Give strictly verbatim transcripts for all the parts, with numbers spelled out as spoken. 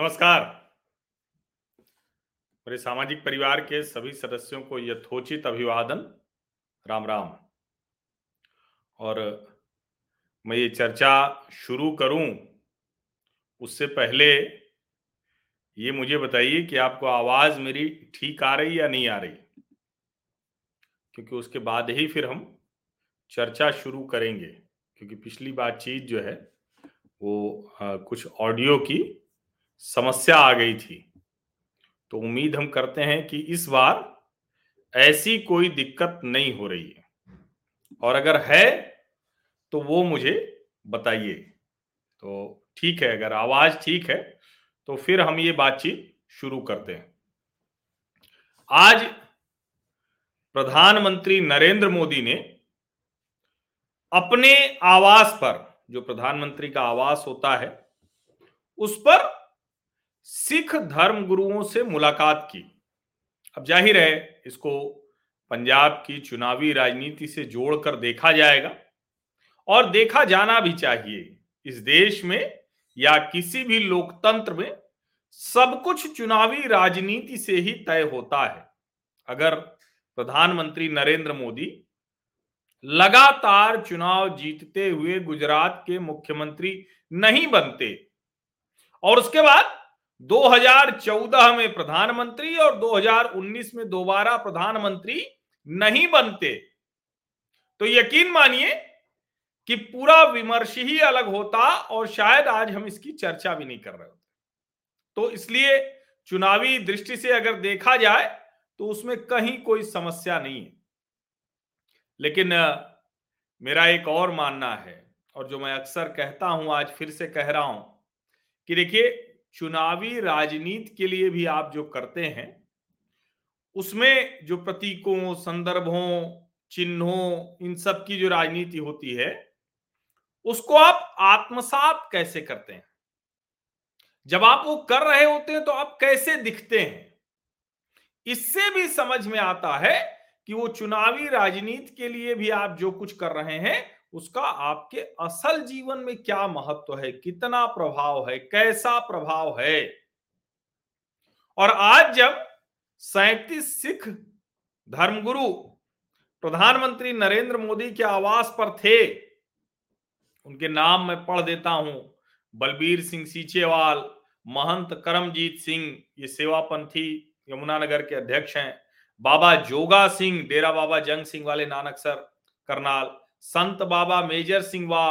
नमस्कार। मेरे सामाजिक परिवार के सभी सदस्यों को यथोचित अभिवादन, राम राम। और मैं ये चर्चा शुरू करूं उससे पहले ये मुझे बताइए कि आपको आवाज मेरी ठीक आ रही या नहीं आ रही, क्योंकि उसके बाद ही फिर हम चर्चा शुरू करेंगे। क्योंकि पिछली बातचीत जो है वो आ, कुछ ऑडियो की समस्या आ गई थी, तो उम्मीद हम करते हैं कि इस बार ऐसी कोई दिक्कत नहीं हो रही है, और अगर है तो वो मुझे बताइए। तो ठीक है, अगर आवाज ठीक है तो फिर हम ये बातचीत शुरू करते हैं। आज प्रधानमंत्री नरेंद्र मोदी ने अपने आवास पर, जो प्रधानमंत्री का आवास होता है, उस पर सिख धर्म गुरुओं से मुलाकात की। अब जाहिर है इसको पंजाब की चुनावी राजनीति से जोड़कर देखा जाएगा, और देखा जाना भी चाहिए। इस देश में या किसी भी लोकतंत्र में सब कुछ चुनावी राजनीति से ही तय होता है। अगर प्रधानमंत्री नरेंद्र मोदी लगातार चुनाव जीतते हुए गुजरात के मुख्यमंत्री नहीं बनते, और उसके बाद दो हज़ार चौदह में प्रधानमंत्री और दो हज़ार उन्नीस में दोबारा प्रधानमंत्री नहीं बनते, तो यकीन मानिए कि पूरा विमर्श ही अलग होता, और शायद आज हम इसकी चर्चा भी नहीं कर रहे होते। तो इसलिए चुनावी दृष्टि से अगर देखा जाए तो उसमें कहीं कोई समस्या नहीं है। लेकिन मेरा एक और मानना है, और जो मैं अक्सर कहता हूं, आज फिर से कह रहा हूं, कि देखिए चुनावी राजनीति के लिए भी आप जो करते हैं उसमें जो प्रतीकों, संदर्भों, चिन्हों, इन सब की जो राजनीति होती है उसको आप आत्मसात कैसे करते हैं। जब आप वो कर रहे होते हैं तो आप कैसे दिखते हैं, इससे भी समझ में आता है कि वो चुनावी राजनीति के लिए भी आप जो कुछ कर रहे हैं उसका आपके असल जीवन में क्या महत्व है, कितना प्रभाव है, कैसा प्रभाव है। और आज जब सैंतीस सिख धर्मगुरु प्रधानमंत्री नरेंद्र मोदी के आवास पर थे, उनके नाम मैं पढ़ देता हूं: बलबीर सिंह सीचेवाल, महंत करमजीत सिंह, ये सेवापंथी यमुनानगर के अध्यक्ष हैं, बाबा जोगा सिंह, डेरा बाबा जंग सिंह वाले नानकसर करनाल, संत बाबा मेजर सिंह वा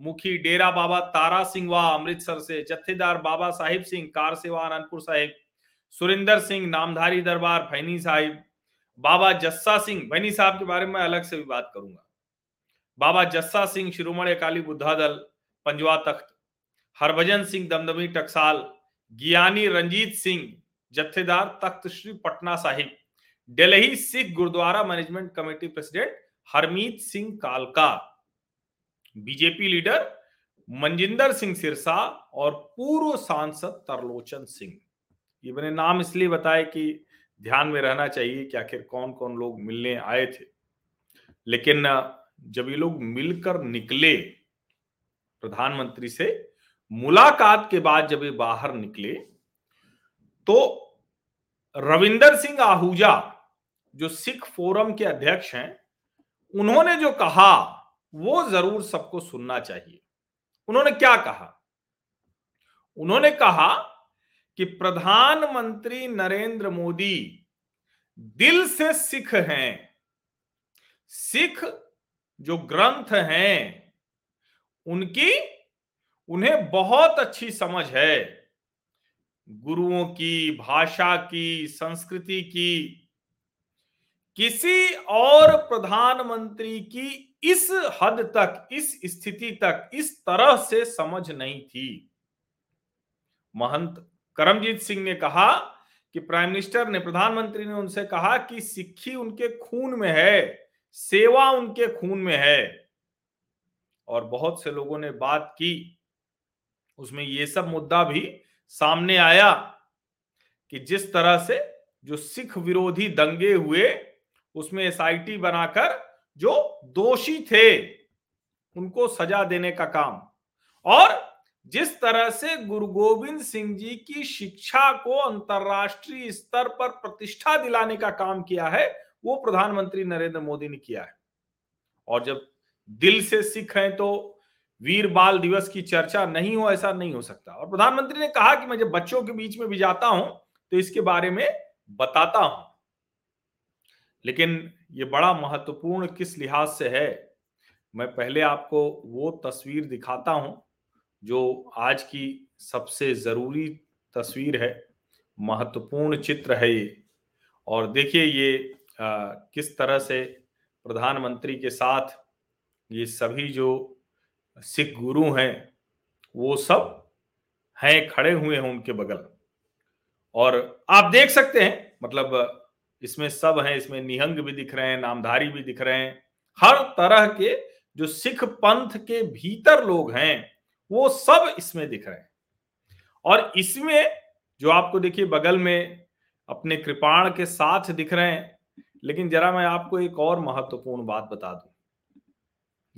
मुखी डेरा बाबा तारा सिंह वा अमृतसर से, जत्थेदार बाबा साहिब सिंह कार सेवा आनंदपुर साहिब, सुरेंद्र सिंह नामधारी दरबार भैनी साहिब, बाबा जस्सा सिंह, भैनी साहब के बारे में अलग से भी बात करूंगा, बाबा जस्सा सिंह शिरोमणि अकाली बुद्धा दल पंजवा तख्त, Harbhajan Singh Damdami Taksal, Giani Ranjit Singh जत्थेदार Takht Shri Patna Sahib, Delhi Sikh Gurdwara management committee president Harmeet Singh कालका, बीजेपी लीडर मंजिंदर सिंह सिरसा और पूर्व सांसद तरलोचन सिंह। ये मैंने नाम इसलिए बताए कि ध्यान में रहना चाहिए कि आखिर कौन कौन लोग मिलने आए थे। लेकिन जब ये लोग मिलकर निकले, प्रधानमंत्री से मुलाकात के बाद जब ये बाहर निकले, तो रविंदर सिंह आहूजा जो सिख फोरम के अध्यक्ष हैं, उन्होंने जो कहा वो जरूर सबको सुनना चाहिए। उन्होंने क्या कहा? उन्होंने कहा कि प्रधानमंत्री नरेंद्र मोदी दिल से सिख हैं। सिख जो ग्रंथ हैं उनकी उन्हें बहुत अच्छी समझ है, गुरुओं की, भाषा की, संस्कृति की। किसी और प्रधानमंत्री की इस हद तक, इस स्थिति तक, इस तरह से समझ नहीं थी। महंत करमजीत सिंह ने कहा कि प्राइम मिनिस्टर ने, प्रधानमंत्री ने उनसे कहा कि सिक्खी उनके खून में है, सेवा उनके खून में है। और बहुत से लोगों ने बात की, उसमें ये सब मुद्दा भी सामने आया कि जिस तरह से जो सिख विरोधी दंगे हुए उसमें एसआईटी बनाकर जो दोषी थे उनको सजा देने का काम, और जिस तरह से गुरु गोविंद सिंह जी की शिक्षा को अंतर्राष्ट्रीय स्तर पर प्रतिष्ठा दिलाने का काम किया है, वो प्रधानमंत्री नरेंद्र मोदी ने किया है। और जब दिल से सिख हैं तो वीर बाल दिवस की चर्चा नहीं हो, ऐसा नहीं हो सकता। और प्रधानमंत्री ने कहा कि मैं जब बच्चों के बीच में भी जाता हूं तो इसके बारे में बताता हूं। लेकिन ये बड़ा महत्वपूर्ण किस लिहाज से है, मैं पहले आपको वो तस्वीर दिखाता हूं जो आज की सबसे जरूरी तस्वीर है, महत्वपूर्ण चित्र है ये। और देखिए ये आ, किस तरह से प्रधानमंत्री के साथ ये सभी जो सिख गुरु हैं वो सब हैं, खड़े हुए हैं उनके बगल। और आप देख सकते हैं, मतलब इसमें सब हैं, इसमें निहंग भी दिख रहे हैं, नामधारी भी दिख रहे हैं, हर तरह के जो सिख पंथ के भीतर लोग हैं वो सब इसमें दिख रहे हैं। और इसमें जो आपको देखिए बगल में अपने कृपाण के साथ दिख रहे हैं। लेकिन जरा मैं आपको एक और महत्वपूर्ण बात बता दूं,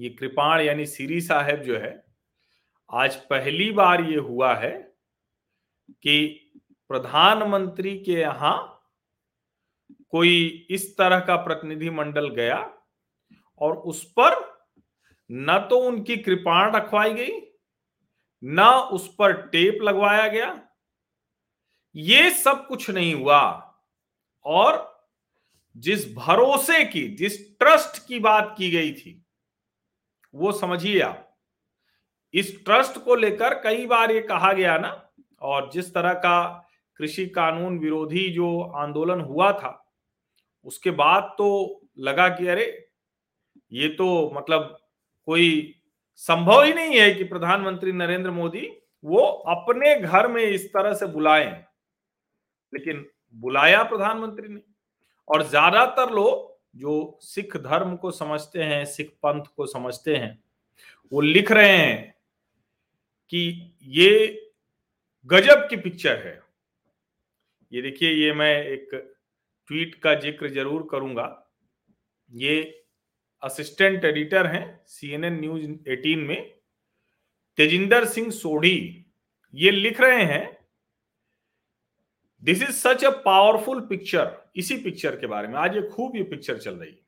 ये कृपाण यानी सीरी साहब जो है, आज पहली बार ये हुआ है कि प्रधानमंत्री के यहां कोई इस तरह का प्रतिनिधि मंडल गया और उस पर न तो उनकी कृपाण रखवाई गई, ना उस पर टेप लगवाया गया, ये सब कुछ नहीं हुआ। और जिस भरोसे की, जिस ट्रस्ट की बात की गई थी, वो समझिए आप, इस ट्रस्ट को लेकर कई बार ये कहा गया ना। और जिस तरह का कृषि कानून विरोधी जो आंदोलन हुआ था, उसके बाद तो लगा कि अरे ये तो मतलब कोई संभव ही नहीं है कि प्रधानमंत्री नरेंद्र मोदी वो अपने घर में इस तरह से बुलाएं। लेकिन बुलाया प्रधानमंत्री ने। और ज्यादातर लोग जो सिख धर्म को समझते हैं, सिख पंथ को समझते हैं, वो लिख रहे हैं कि ये गजब की पिक्चर है। ये देखिए, ये मैं एक ट्वीट का जिक्र जरूर करूंगा। ये असिस्टेंट एडिटर हैं सीएनएन न्यूज़ अठारह में, तजिंदर सिंह सोढ़ी, ये लिख रहे हैं this is such a powerful picture. इसी पिक्चर के बारे में आज ये खूब ये पिक्चर चल रही है।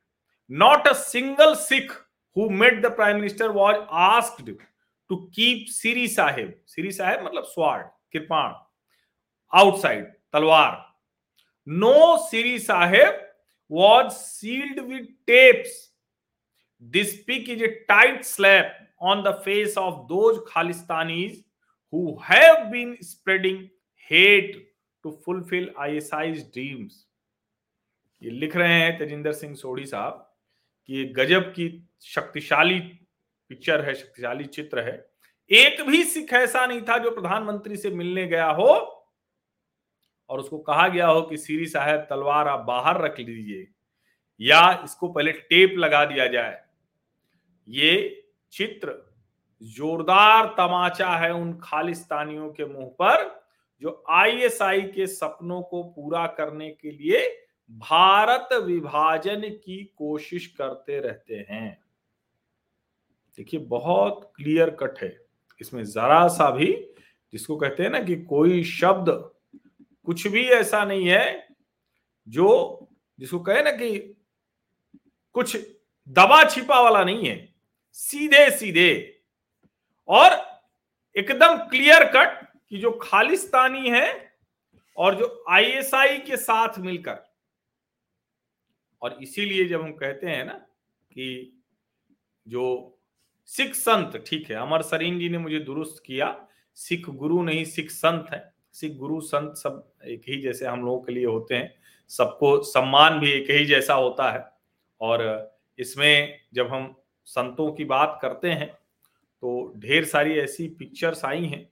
Not a single Sikh who met the prime minister was asked to keep सीरी साहिब, सीरी साहिब मतलब स्वार्ड, कृपाण, आउटसाइड, तलवार। No Siri Sahib was sealed with tapes. This pic is a tight slap on the face of those Khalistanis who have been spreading hate to fulfill I S I's dreams. ये लिख रहे हैं तजिंदर सिंह सोढ़ी साहब कि ये गजब की शक्तिशाली पिक्चर है, शक्तिशाली चित्र है। एक भी सिख ऐसा नहीं था जो प्रधानमंत्री से मिलने गया हो और उसको कहा गया हो कि सीरी साहब तलवार आप बाहर रख लीजिए या इसको पहले टेप लगा दिया जाए। ये चित्र जोरदार तमाचा है उन खालिस्तानियों के मुंह पर जो आईएसआई के सपनों को पूरा करने के लिए भारत विभाजन की कोशिश करते रहते हैं। देखिए बहुत क्लियर कट है, इसमें जरा सा भी, जिसको कहते हैं ना कि कोई शब्द, कुछ भी ऐसा नहीं है जो, जिसको कहे ना कि कुछ दबा छिपा वाला नहीं है, सीधे सीधे और एकदम क्लियर कट कि जो खालिस्तानी है और जो आईएसआई के साथ मिलकर। और इसीलिए जब हम कहते हैं ना कि जो सिख संत, ठीक है, अमर सरीन जी ने मुझे दुरुस्त किया, सिख गुरु नहीं सिख संत है। सिख गुरु संत सब एक ही जैसे हम लोगों के लिए होते हैं, सबको सम्मान भी एक ही जैसा होता है। और इसमें जब हम संतों की बात करते हैं तो ढेर सारी ऐसी पिक्चर्स आई हैं,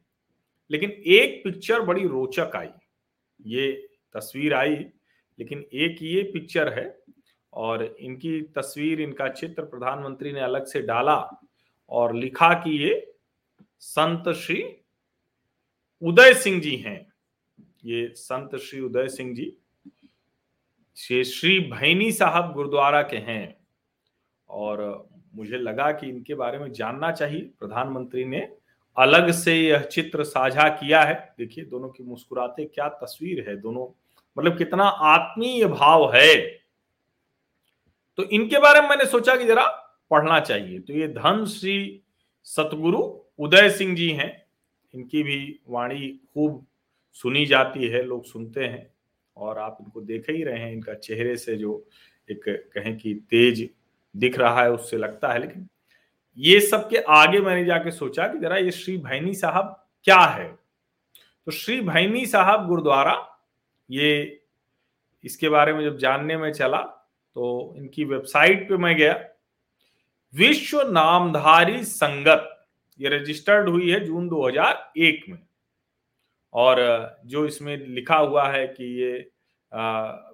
लेकिन एक पिक्चर बड़ी रोचक आई, ये तस्वीर आई, लेकिन एक ये पिक्चर है। और इनकी तस्वीर, इनका चित्र प्रधानमंत्री ने अलग से डाला और लिखा कि ये संत श्री उदय सिंह जी हैं। ये संत श्री उदय सिंह जी श्री श्री भैनी साहब गुरुद्वारा के हैं। और मुझे लगा कि इनके बारे में जानना चाहिए। प्रधानमंत्री ने अलग से यह चित्र साझा किया है। देखिए दोनों की मुस्कुराते, क्या तस्वीर है, दोनों मतलब कितना आत्मीय भाव है। तो इनके बारे में मैंने सोचा कि जरा पढ़ना चाहिए। तो ये धन श्री सतगुरु उदय सिंह जी हैं, इनकी भी वाणी खूब सुनी जाती है, लोग सुनते हैं और आप इनको देख ही रहे हैं, इनका चेहरे से जो एक कहें कि तेज दिख रहा है उससे लगता है। लेकिन ये सब के आगे मैंने जाके सोचा कि जरा ये श्री भैनी साहब क्या है। तो श्री भैनी साहब गुरुद्वारा, ये इसके बारे में जब जानने में चला तो इनकी वेबसाइट पे मैं गया। विश्व नामधारी संगत, ये रजिस्टर्ड हुई है जून दो हज़ार एक में, और जो इसमें लिखा हुआ है कि ये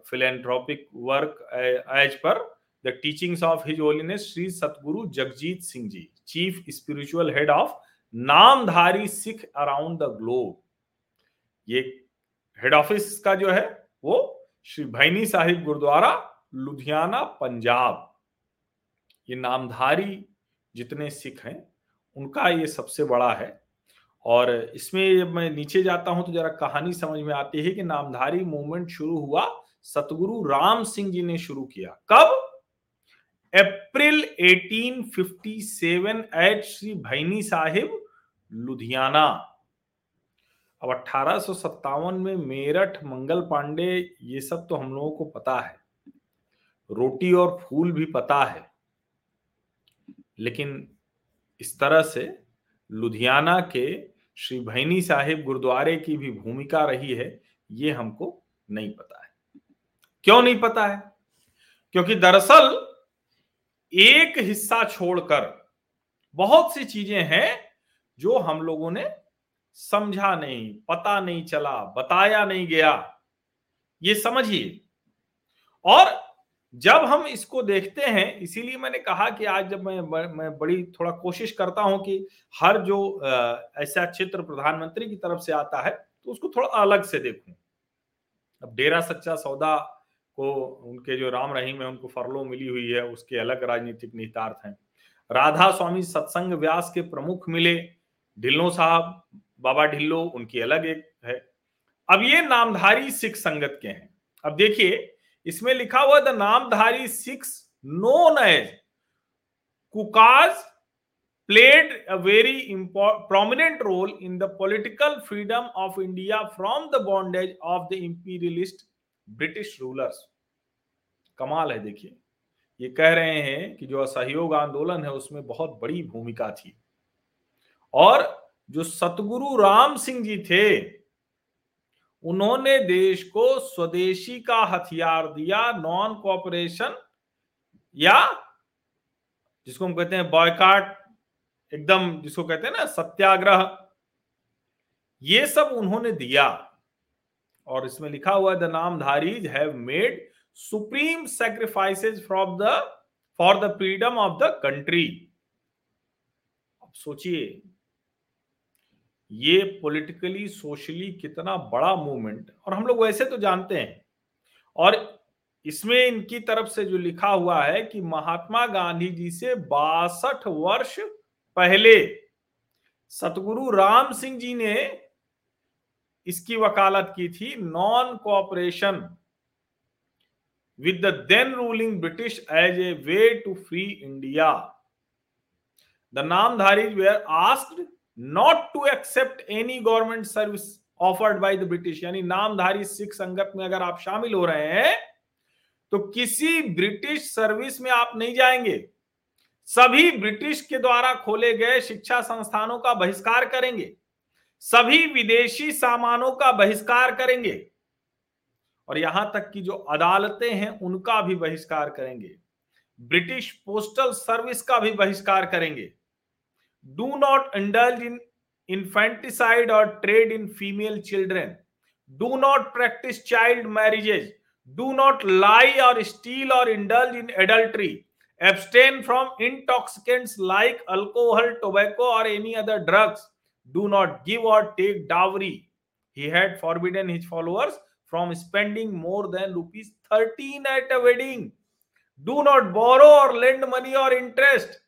philanthropic work as per the teachings of his holiness Shri Satguru Jagjit Singh ji, chief spiritual head of Namdhari Sikh around the globe. ये हेड ऑफिस का जो है वो श्री भैनी साहिब गुरुद्वारा लुधियाना पंजाब। ये नामधारी जितने सिख हैं उनका ये सबसे बड़ा है। और इसमें जब मैं नीचे जाता हूं तो जरा कहानी समझ में आती है कि नामधारी मूवमेंट शुरू हुआ, सतगुरु राम सिंह जी ने शुरू किया। कब? अप्रैल अठारह सौ सत्तावन एट श्री भैनी साहिब लुधियाना। अब अठारह सौ सत्तावन में मेरठ, मंगल पांडे, ये सब तो हम लोगों को पता है, रोटी और फूल भी पता है, लेकिन इस तरह से लुधियाना के श्री भैनी साहिब गुरुद्वारे की भी भूमिका रही है, ये हमको नहीं पता है। क्यों नहीं पता है? क्योंकि दरअसल एक हिस्सा छोड़कर बहुत सी चीजें हैं जो हम लोगों ने समझा नहीं, पता नहीं चला, बताया नहीं गया, ये समझिए। और जब हम इसको देखते हैं, इसीलिए मैंने कहा कि आज जब मैं मैं बड़ी थोड़ा कोशिश करता हूं कि हर जो ऐसा चित्र प्रधानमंत्री की तरफ से आता है तो उसको थोड़ा अलग से देखूं। अब डेरा सच्चा सौदा को, उनके जो राम रहीम है उनको फरलो मिली हुई है, उसके अलग राजनीतिक निहितार्थ हैं। राधा स्वामी सत्संग व्यास के प्रमुख मिले, ढिल्लो साहब, बाबा ढिल्लो, उनकी अलग एक है। अब ये नामधारी सिख संगत के हैं। अब देखिए इसमें लिखा हुआ the Namdhari Sikhs known as Kukas played a very prominent role in the political freedom of India from the bondage of the imperialist British rulers. कमाल है, देखिए ये कह रहे हैं कि जो असहयोग आंदोलन है उसमें बहुत बड़ी भूमिका थी, और जो सतगुरु राम सिंह जी थे उन्होंने देश को स्वदेशी का हथियार दिया। नॉन कोऑपरेशन या जिसको हम कहते हैं बॉयकॉट, एकदम जिसको कहते हैं ना सत्याग्रह, ये सब उन्होंने दिया। और इसमें लिखा हुआ the Namdharis have made supreme sacrifices from the for the freedom of the country. अब सोचिए ये पॉलिटिकली सोशली कितना बड़ा मूवमेंट, और हम लोग वैसे तो जानते हैं। और इसमें इनकी तरफ से जो लिखा हुआ है कि महात्मा गांधी जी से बासठ वर्ष पहले सतगुरु राम सिंह जी ने इसकी वकालत की थी, non cooperation with the then ruling British as a way to free India. The Namdharis were asked Not to accept any government service offered by the British। यानी नामधारी सिख संगत में अगर आप शामिल हो रहे हैं तो किसी ब्रिटिश सर्विस में आप नहीं जाएंगे, सभी ब्रिटिश के द्वारा खोले गए शिक्षा संस्थानों का बहिष्कार करेंगे, सभी विदेशी सामानों का बहिष्कार करेंगे, और यहां तक कि जो अदालतें हैं उनका भी बहिष्कार करेंगे, ब्रिटिश पोस्टल सर्विस का भी बहिष्कार करेंगे। Do not indulge in infanticide or trade in female children. Do not practice child marriages. Do not lie or steal or indulge in adultery. Abstain from intoxicants like alcohol, tobacco, or any other drugs. Do not give or take dowry. He had forbidden his followers from spending more than rupees thirteen at a wedding. Do not borrow or lend money or interest.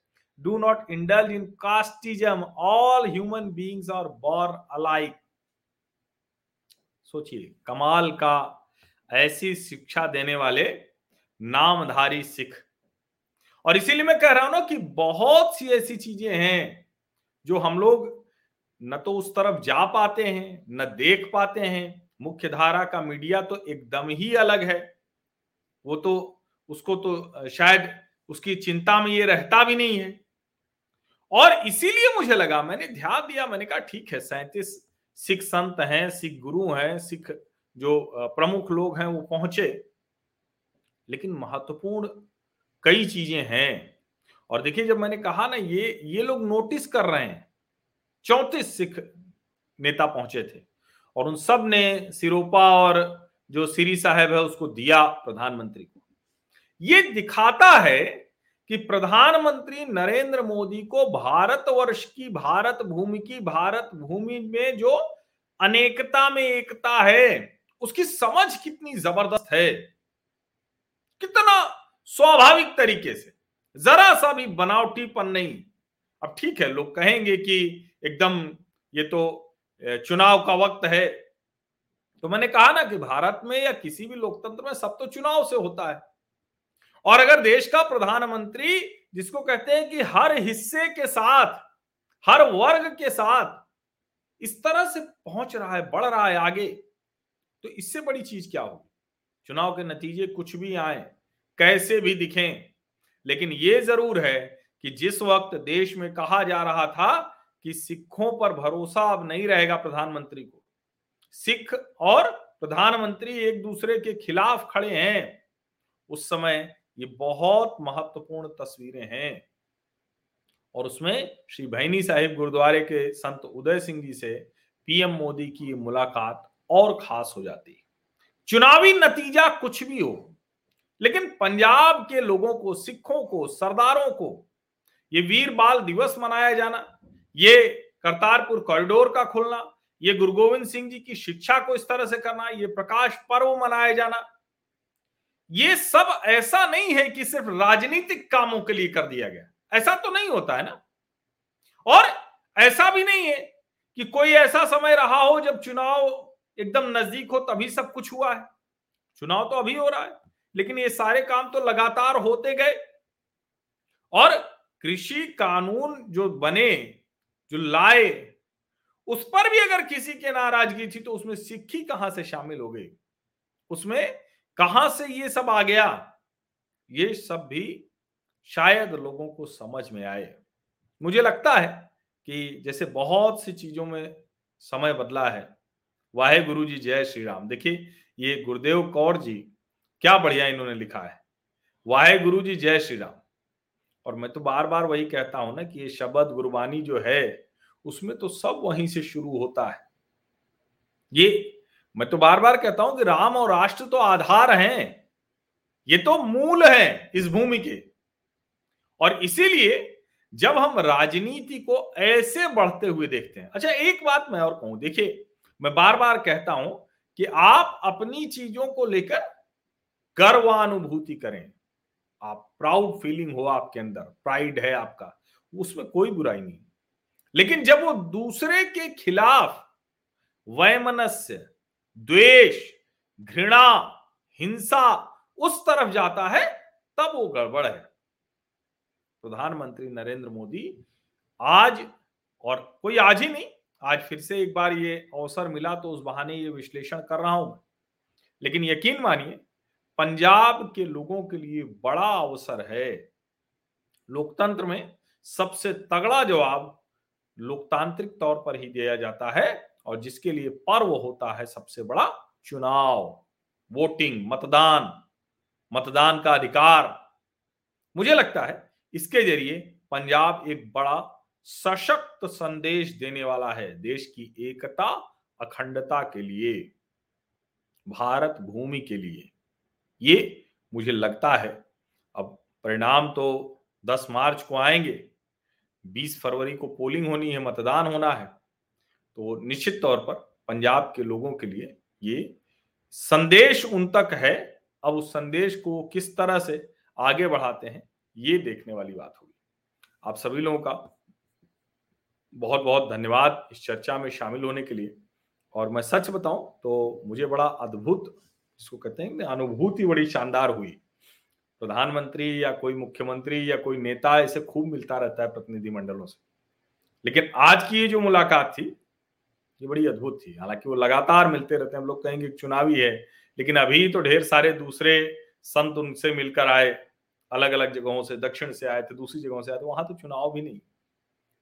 Do not indulge in casteism. All human beings are born alike. सोचिए, कमाल का ऐसी शिक्षा देने वाले नामधारी सिख। और इसीलिए मैं कह रहा हूं ना कि बहुत सी ऐसी चीजें हैं जो हम लोग न तो उस तरफ जा पाते हैं न देख पाते हैं। मुख्य धारा का मीडिया तो एकदम ही अलग है, वो तो उसको तो शायद उसकी चिंता में ये रहता भी नहीं है। और इसीलिए मुझे लगा, मैंने ध्यान दिया, मैंने कहा ठीक है, सैंतीस सिख संत हैं, सिख गुरु हैं, सिख जो प्रमुख लोग हैं वो पहुंचे, लेकिन महत्वपूर्ण कई चीजें हैं। और देखिए, जब मैंने कहा ना ये ये लोग नोटिस कर रहे हैं, चौंतीस सिख नेता पहुंचे थे और उन सब ने सिरोपा और जो सीरी साहब है उसको दिया प्रधानमंत्री को। ये दिखाता है कि प्रधानमंत्री नरेंद्र मोदी को भारतवर्ष की, भारत भूमि की, भारत भूमि में जो अनेकता में एकता है उसकी समझ कितनी जबरदस्त है, कितना स्वाभाविक तरीके से, जरा सा भी बनावटीपन नहीं। अब ठीक है, लोग कहेंगे कि एकदम ये तो चुनाव का वक्त है, तो मैंने कहा ना कि भारत में या किसी भी लोकतंत्र में सब तो चुनाव से होता है। और अगर देश का प्रधानमंत्री, जिसको कहते हैं कि हर हिस्से के साथ, हर वर्ग के साथ इस तरह से पहुंच रहा है, बढ़ रहा है आगे, तो इससे बड़ी चीज क्या होगी। चुनाव के नतीजे कुछ भी आए, कैसे भी दिखें, लेकिन ये जरूर है कि जिस वक्त देश में कहा जा रहा था कि सिखों पर भरोसा अब नहीं रहेगा प्रधानमंत्री को, सिख और प्रधानमंत्री एक दूसरे के खिलाफ खड़े हैं, उस समय ये बहुत महत्वपूर्ण तस्वीरें हैं। और उसमें श्री भैनी साहिब गुरुद्वारे के संत उदय सिंह जी से पीएम मोदी की ये मुलाकात और खास हो जाती है। चुनावी नतीजा कुछ भी हो, लेकिन पंजाब के लोगों को, सिखों को, सरदारों को ये वीर बाल दिवस मनाया जाना, ये करतारपुर कॉरिडोर का खुलना, ये गुरु गोविंद सिंह जी की शिक्षा को इस तरह से करना, ये प्रकाश पर्व मनाया जाना, ये सब ऐसा नहीं है कि सिर्फ राजनीतिक कामों के लिए कर दिया गया, ऐसा तो नहीं होता है ना। और ऐसा भी नहीं है कि कोई ऐसा समय रहा हो जब चुनाव एकदम नजदीक हो तभी सब कुछ हुआ है। चुनाव तो अभी हो रहा है, लेकिन ये सारे काम तो लगातार होते गए। और कृषि कानून जो बने, जो लाए, उस पर भी अगर किसी की नाराजगी थी तो उसमें सिख ही कहां से शामिल हो गई, उसमें कहां से ये सब आ गया। ये सब भी शायद लोगों को समझ में आए। मुझे लगता है कि जैसे बहुत सी चीजों में समय बदला है। वाहे गुरु जी, जय श्री राम। देखिए, ये गुरुदेव कौर जी, क्या बढ़िया इन्होंने लिखा है, वाहे गुरु जी जय श्री राम। और मैं तो बार बार वही कहता हूं ना कि ये शब्द गुरबानी जो है उसमें तो सब वहीं से शुरू होता है। ये मैं तो बार बार कहता हूं कि राम और राष्ट्र तो आधार हैं, ये तो मूल हैं इस भूमि के। और इसीलिए जब हम राजनीति को ऐसे बढ़ते हुए देखते हैं, अच्छा एक बात मैं और कहूं, देखिए मैं बार बार कहता हूं कि आप अपनी चीजों को लेकर गर्वानुभूति करें, आप प्राउड फीलिंग हो, आपके अंदर प्राइड है आपका, उसमें कोई बुराई नहीं। लेकिन जब वो दूसरे के खिलाफ वैमनस्य, द्वेष, घृणा, हिंसा उस तरफ जाता है, तब वो गड़बड़ है। प्रधानमंत्री नरेंद्र मोदी आज, और कोई आज ही नहीं, आज फिर से एक बार ये अवसर मिला तो उस बहाने ये विश्लेषण कर रहा हूं, लेकिन यकीन मानिए पंजाब के लोगों के लिए बड़ा अवसर है। लोकतंत्र में सबसे तगड़ा जवाब लोकतांत्रिक तौर पर ही दिया जाता है, और जिसके लिए पर्व होता है सबसे बड़ा, चुनाव, वोटिंग, मतदान, मतदान का अधिकार। मुझे लगता है इसके जरिए पंजाब एक बड़ा सशक्त संदेश देने वाला है देश की एकता, अखंडता के लिए, भारत भूमि के लिए। ये मुझे लगता है। अब परिणाम तो दस मार्च को आएंगे, बीस फरवरी को पोलिंग होनी है, मतदान होना है, तो निश्चित तौर पर पंजाब के लोगों के लिए ये संदेश उन तक है। अब उस संदेश को किस तरह से आगे बढ़ाते हैं, ये देखने वाली बात होगी। आप सभी लोगों का बहुत बहुत धन्यवाद इस चर्चा में शामिल होने के लिए। और मैं सच बताऊं तो मुझे बड़ा अद्भुत, जिसको कहते हैं अनुभूति, बड़ी शानदार हुई। प्रधानमंत्री या कोई मुख्यमंत्री या कोई नेता ऐसे खूब मिलता रहता है प्रतिनिधिमंडलों से, लेकिन आज की ये जो मुलाकात थी ये बड़ी अद्भुत थी। हालांकि वो लगातार मिलते रहते हैं, हम लोग कहेंगे चुनावी है, लेकिन अभी तो ढेर सारे दूसरे संत उनसे मिलकर आए, अलग अलग जगहों से, दक्षिण से आए थे, दूसरी जगहों से आए थे, वहां तो चुनाव भी नहीं।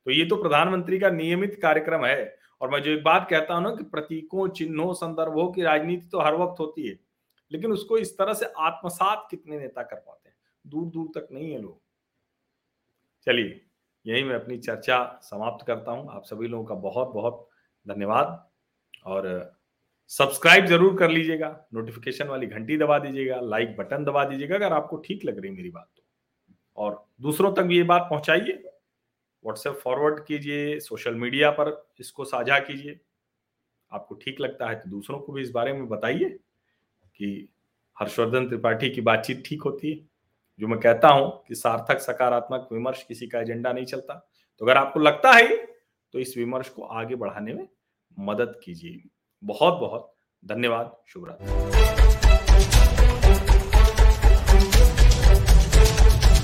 तो ये तो प्रधानमंत्री का नियमित कार्यक्रम है। और मैं जो एक बात कहता हूं ना कि प्रतीकों, चिन्हों, संदर्भों की राजनीति तो हर वक्त होती है, लेकिन उसको इस तरह से आत्मसात कितने नेता कर पाते हैं, दूर दूर तक नहीं है लोग। चलिए, यही मैं अपनी चर्चा समाप्त करता हूं। आप सभी लोगों का बहुत बहुत धन्यवाद। और सब्सक्राइब जरूर कर लीजिएगा, नोटिफिकेशन वाली घंटी दबा दीजिएगा, लाइक बटन दबा दीजिएगा अगर आपको ठीक लग रही मेरी बात तो, और दूसरों तक भी ये बात पहुंचाइए। व्हाट्सएप फॉरवर्ड कीजिए, सोशल मीडिया पर इसको साझा कीजिए। आपको ठीक लगता है तो दूसरों को भी इस बारे में बताइए कि हर्षवर्धन त्रिपाठी की बातचीत ठीक होती है। जो मैं कहता हूं कि सार्थक सकारात्मक विमर्श, किसी का एजेंडा नहीं चलता, तो अगर आपको लगता है तो इस विमर्श को आगे बढ़ाने में मदद कीजिए। बहुत बहुत धन्यवाद। शुभ रात्रि।